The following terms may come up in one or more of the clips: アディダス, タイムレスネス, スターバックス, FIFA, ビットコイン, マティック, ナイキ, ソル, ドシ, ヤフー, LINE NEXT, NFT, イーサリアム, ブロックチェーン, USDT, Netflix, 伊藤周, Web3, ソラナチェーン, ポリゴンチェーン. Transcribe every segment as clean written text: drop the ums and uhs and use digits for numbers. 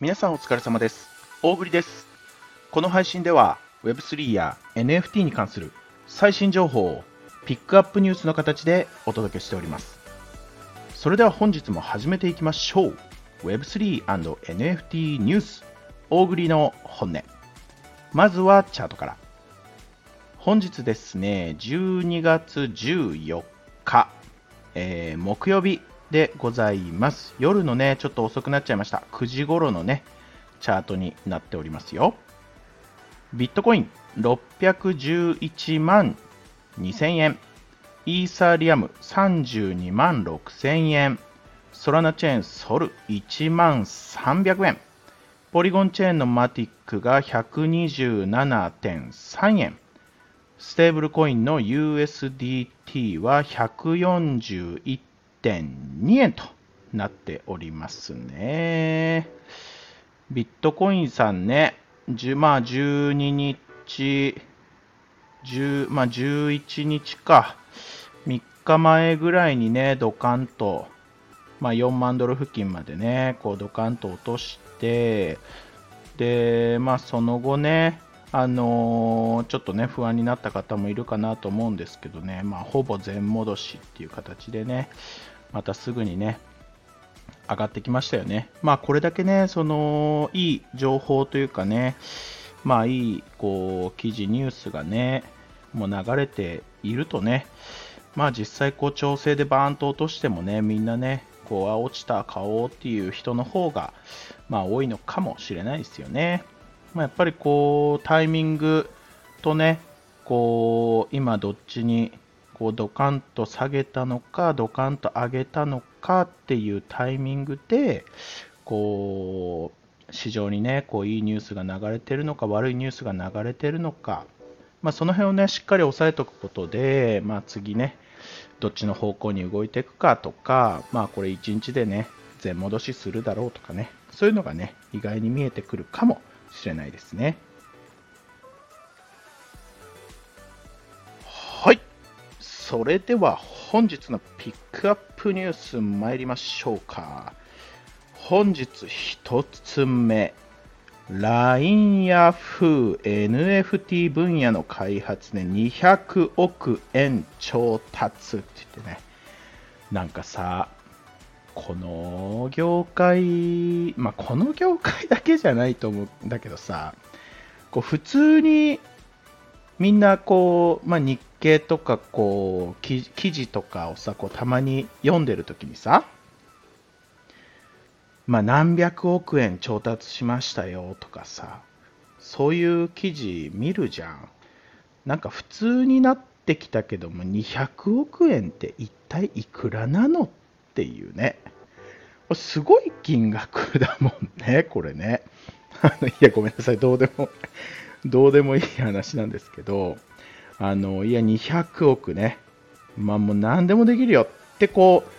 皆さんお疲れ様です。大栗です。この配信では Web3 や NFT に関する最新情報をピックアップニュースの形でお届けしております。それでは本日も始めていきましょう。 Web3& NFT ニュース大栗の本音。まずはチャートから。本日ですね、12月14日、木曜日でございます。夜のねちょっと遅くなっちゃいました。9時頃のねチャートになっておりますよ。ビットコイン611万2000円、イーサリアム32万6000円、ソラナチェーンソル1万300円、ポリゴンチェーンのマティックが 127.3 円、ステーブルコインの USDT は 141.2 円となっておりますね。ビットコインさんね、12日、11日か、3日前ぐらいにね、ドカンと、4万ドル付近までね、こうドカンと落として、で、その後ね、ちょっとね不安になった方もいるかなと思うんですけどね、ほぼ全戻しっていう形でね、またすぐにね上がってきましたよね。これだけねそのいい情報というかね、いいこう記事ニュースがねもう流れているとね、実際こう調整でバーンと落としてもね、みんなねこう落ちた顔っていう人の方が多いのかもしれないですよね。やっぱりこうタイミングとね、こう今どっちにこうドカンと下げたのかドカンと上げたのかっていうタイミングでこう市場にねこういいニュースが流れてるのか悪いニュースが流れてるのか、その辺をねしっかり押さえておくことで、次ねどっちの方向に動いていくかとか、これ1日でね全戻しするだろうとかね、そういうのがね意外に見えてくるかもしれないですね。はい、それでは本日のピックアップニュース参りましょうか。本日1つ目、 LINE ヤフー NFT 分野の開発で200億円調達って言ってね、なんかさこの業界、この業界だけじゃないと思うんだけどさ、こう普通にみんなこう、日経とかこう記事とかをさこうたまに読んでるときにさ、何百億円調達しましたよとかさ、そういう記事見るじゃん。なんか普通になってきたけども、200億円って一体いくらなのっていうね、すごい金額だもんねこれね。いやごめんなさい、どうでもいい話なんですけど、いや200億ね、もう何でもできるよってこう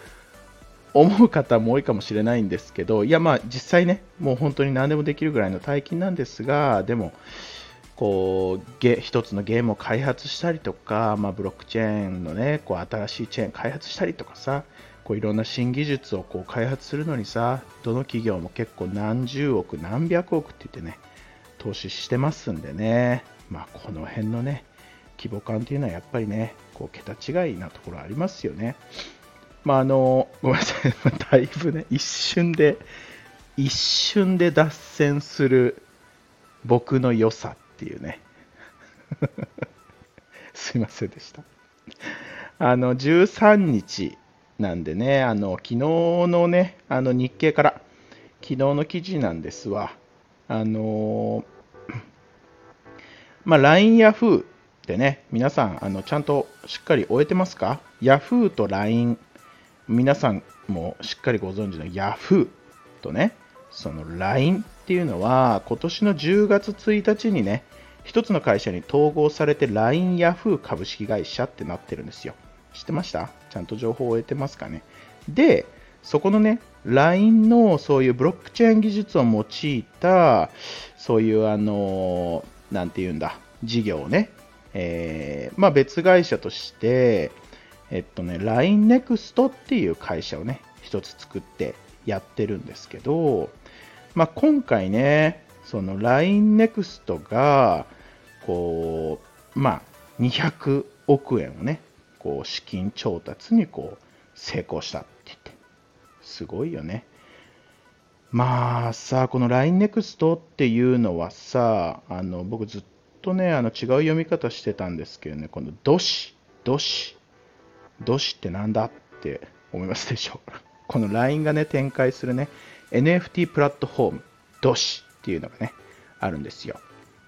思う方も多いかもしれないんですけど、いや実際ねもう本当に何でもできるぐらいの大金なんですが、でもこう一つのゲームを開発したりとか、ブロックチェーンのねこう新しいチェーン開発したりとかさ、こういろんな新技術をこう開発するのにさ、どの企業も結構何十億何百億って言ってね投資してますんでね、この辺のね規模感っていうのはやっぱりねこう桁違いなところありますよね。ごめんなさいだいぶね一瞬で脱線する僕の良さっていうねすいませんでした。13日なんでね、昨日のね日経から昨日の記事なんですわ。LINE ヤフーってね、皆さんちゃんとしっかり終えてますか？ヤフーと LINE、 皆さんもしっかりご存知のヤフーとね、その LINE っていうのは今年の10月1日にね一つの会社に統合されて LINE ヤフー株式会社ってなってるんですよ。知ってました？ちゃんと情報を得てますかね？で、そこのね LINE のそういうブロックチェーン技術を用いたそういうなんていうんだ事業をねまあ、別会社として、LINE NEXT っていう会社をね、一つ作ってやってるんですけど、まあ、今回ね、その LINE NEXT が、こう、まあ、200億円をね、こう、資金調達にこう、成功したって言って、すごいよね。まあさ、この LINE NEXT っていうのはさ、僕ずっとね、違う読み方してたんですけどね、このドシってなんだって思いますでしょう。この LINE がね、展開するね、NFT プラットフォーム、ドシっていうのがね、あるんですよ。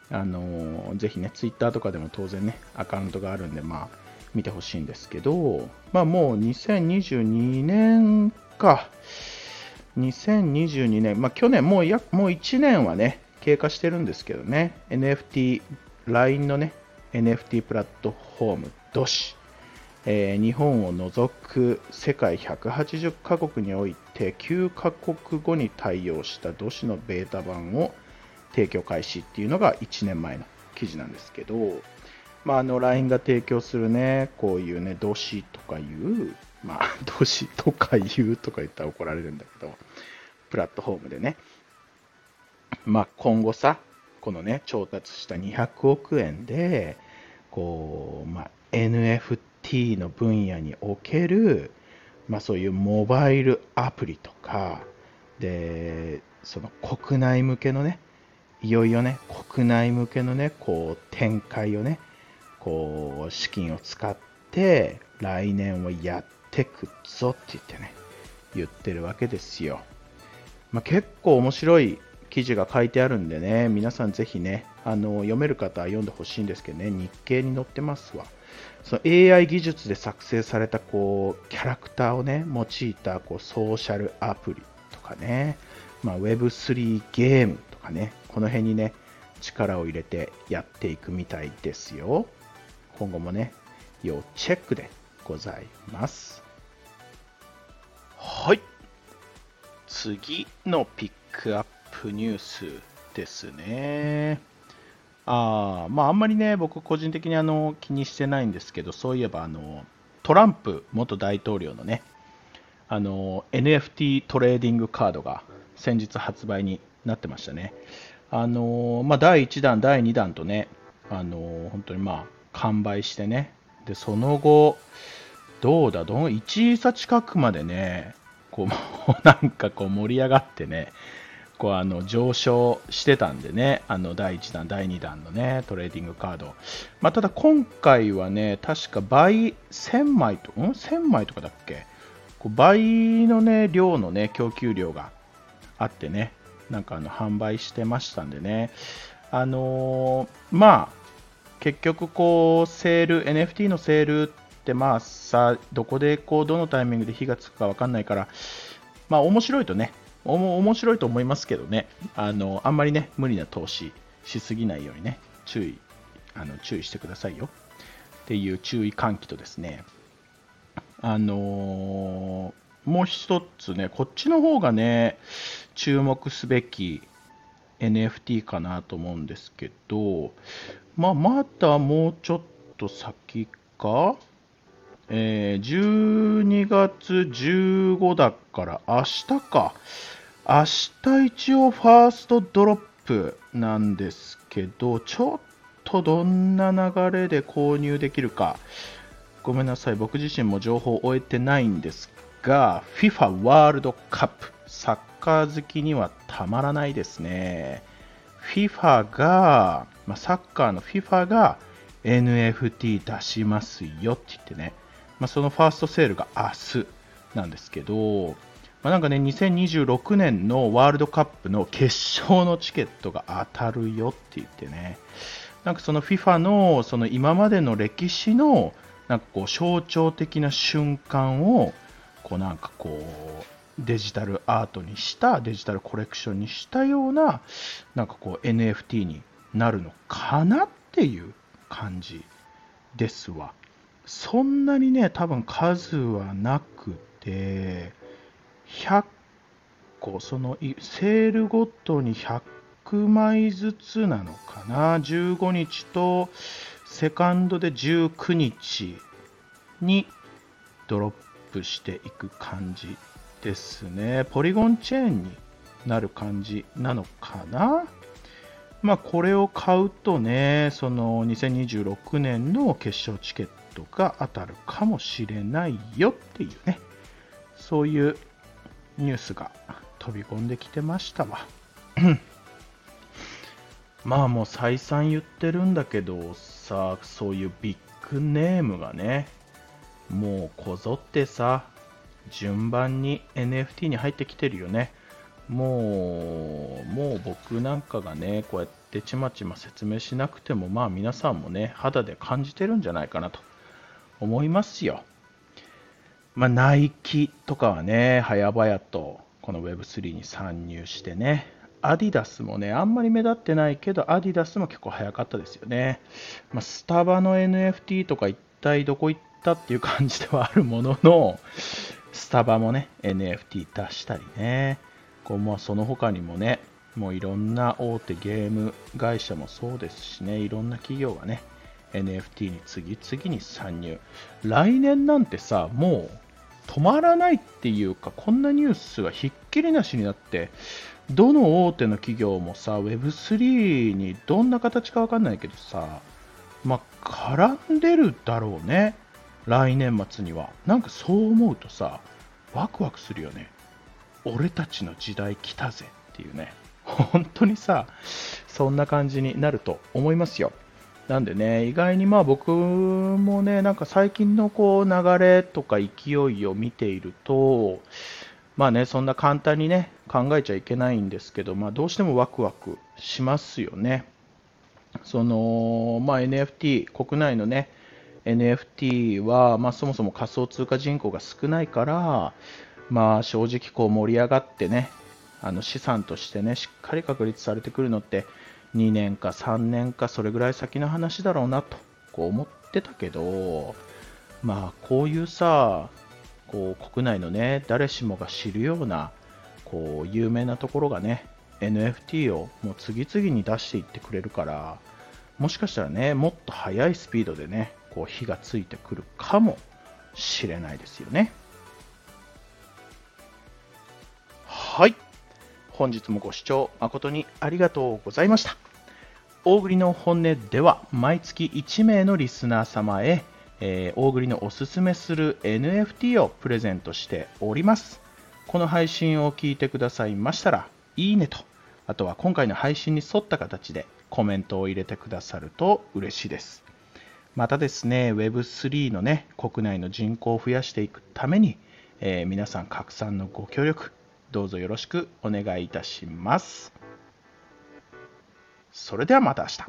ぜひね、Twitter とかでも当然ね、アカウントがあるんで、まあ、見てほしいんですけど、まあもう2022年か、2022年、まあ、去年もう1年はね、経過してるんですけどね、LINE のね、NFT プラットフォーム、ドシ、日本を除く世界180カ国において9カ国語に対応したドシのベータ版を提供開始っていうのが1年前の記事なんですけど、まあ、LINE が提供するね、こういうね、ドシとかいう、まあ、ドシとかいうとか言ったら怒られるんだけど、プラットフォームでね、まあ、今後さ、このね、調達した200億円で、こう、まあ、NFT の分野における、まあ、そういうモバイルアプリとか、で、その国内向けのね、いよいよね、国内向けのね、こう、展開をね、こう、資金を使って、来年はやって、てくぞって言ってね、言ってるわけですよ。まあ、結構面白い記事が書いてあるんでね、皆さんぜひね、読める方は読んでほしいんですけどね、日経に載ってますわ。その AI 技術で作成されたこうキャラクターをね、用いたこうソーシャルアプリとかね、まあ、Web3 ゲームとかね、この辺にね、力を入れてやっていくみたいですよ。今後もね、要チェックでございます。はい、次のピックアップニュースですね。まああんまりね、僕個人的に気にしてないんですけど、そういえばトランプ元大統領のね、NFT トレーディングカードが先日発売になってましたね。まあ第1弾第2弾とね、本当にまあ完売してね、でその後どう1位差近くまでね、こうなんかこう盛り上がってね、こう上昇してたんでね、第1弾第2弾のねトレーディングカード、まあ、ただ今回はね、確か倍1000枚とかだっけ、こう倍のね量のね供給量があってね、なんか販売してましたんでね、まあ結局こうセール、 NFT のセールってでまあ、さどこでこうどのタイミングで火がつくか分かんないから、まあ、面白いと思いますけどね、あんまりね無理な投資しすぎないようにね、注意してくださいよっていう注意喚起とですね、もう一つね、こっちの方がね注目すべき NFT かなと思うんですけど、まあ、またもうちょっと先か、12月15だから明日か、明日一応ファーストドロップなんですけど、ちょっとどんな流れで購入できるか、ごめんなさい、僕自身も情報を終えてないんですが、 FIFA ワールドカップ、サッカー好きにはたまらないですね。 FIFA が、まあ、サッカーの FIFA が NFT 出しますよって言ってね、まあ、そのファーストセールが明日なんですけど、まあ、なんかね、2026年のワールドカップの決勝のチケットが当たるよって言ってね、なんかその FIFA のその今までの歴史のなんかこう象徴的な瞬間をこうなんかこうデジタルアートにした、デジタルコレクションにしたような、なんかこう NFT になるのかなっていう感じですわ。そんなにね、多分数はなくて、100個、そのセールごとに100枚ずつなのかな、15日とセカンドで19日にドロップしていく感じですね。ポリゴンチェーンになる感じなのかな。まあこれを買うとね、その2026年の決勝チケットが当たるかもしれないよっていうね、そういうニュースが飛び込んできてましたわ。まあもう再三言ってるんだけどさ、そういうビッグネームがね、もうこぞってさ、順番に NFT に入ってきてるよね。もう僕なんかがね、こうやってちまちま説明しなくても、まあ皆さんもね、肌で感じてるんじゃないかなと思いますよ。まあナイキとかはね、早々とこの Web3 に参入してね、アディダスもね、あんまり目立ってないけど、アディダスも結構早かったですよね。まあ、スタバの NFT とか一体どこ行ったっていう感じではあるものの、スタバもね、NFT 出したりね、こうまあその他にもね、もういろんな大手ゲーム会社もそうですしね、いろんな企業がね、NFT に次々に参入。来年なんてさ、もう止まらないっていうか、こんなニュースがひっきりなしになって、どの大手の企業もさ、 Web3 にどんな形か分かんないけどさ、まあ絡んでるだろうね、来年末には。なんかそう思うとさ、ワクワクするよね。俺たちの時代来たぜっていうね、本当にさ、そんな感じになると思いますよ。なんでね、意外にまあ僕もね、なんか最近のこう流れとか勢いを見ていると、まあね、そんな簡単にね、考えちゃいけないんですけど、まあどうしてもワクワクしますよね。その、まあ NFT、国内のね、NFT は、まあそもそも仮想通貨人口が少ないから、まあ正直こう盛り上がってね、資産としてね、しっかり確立されてくるのって、2年か3年かそれぐらい先の話だろうなと、こう思ってたけど、まあこういうさ、こう国内のね、誰しもが知るようなこう有名なところがね、 NFT をもう次々に出していってくれるから、もしかしたらね、もっと速いスピードでね、こう火がついてくるかもしれないですよね。はい、本日もご視聴誠にありがとうございました。大栗の本音では毎月1名のリスナー様へ大栗のおすすめする NFT をプレゼントしております。この配信を聞いてくださいましたら、いいねと、あとは今回の配信に沿った形でコメントを入れてくださると嬉しいです。またですね、 Web3 のね、国内の人口を増やしていくために、皆さん拡散のご協力、どうぞよろしくお願いいたします。それではまた明日。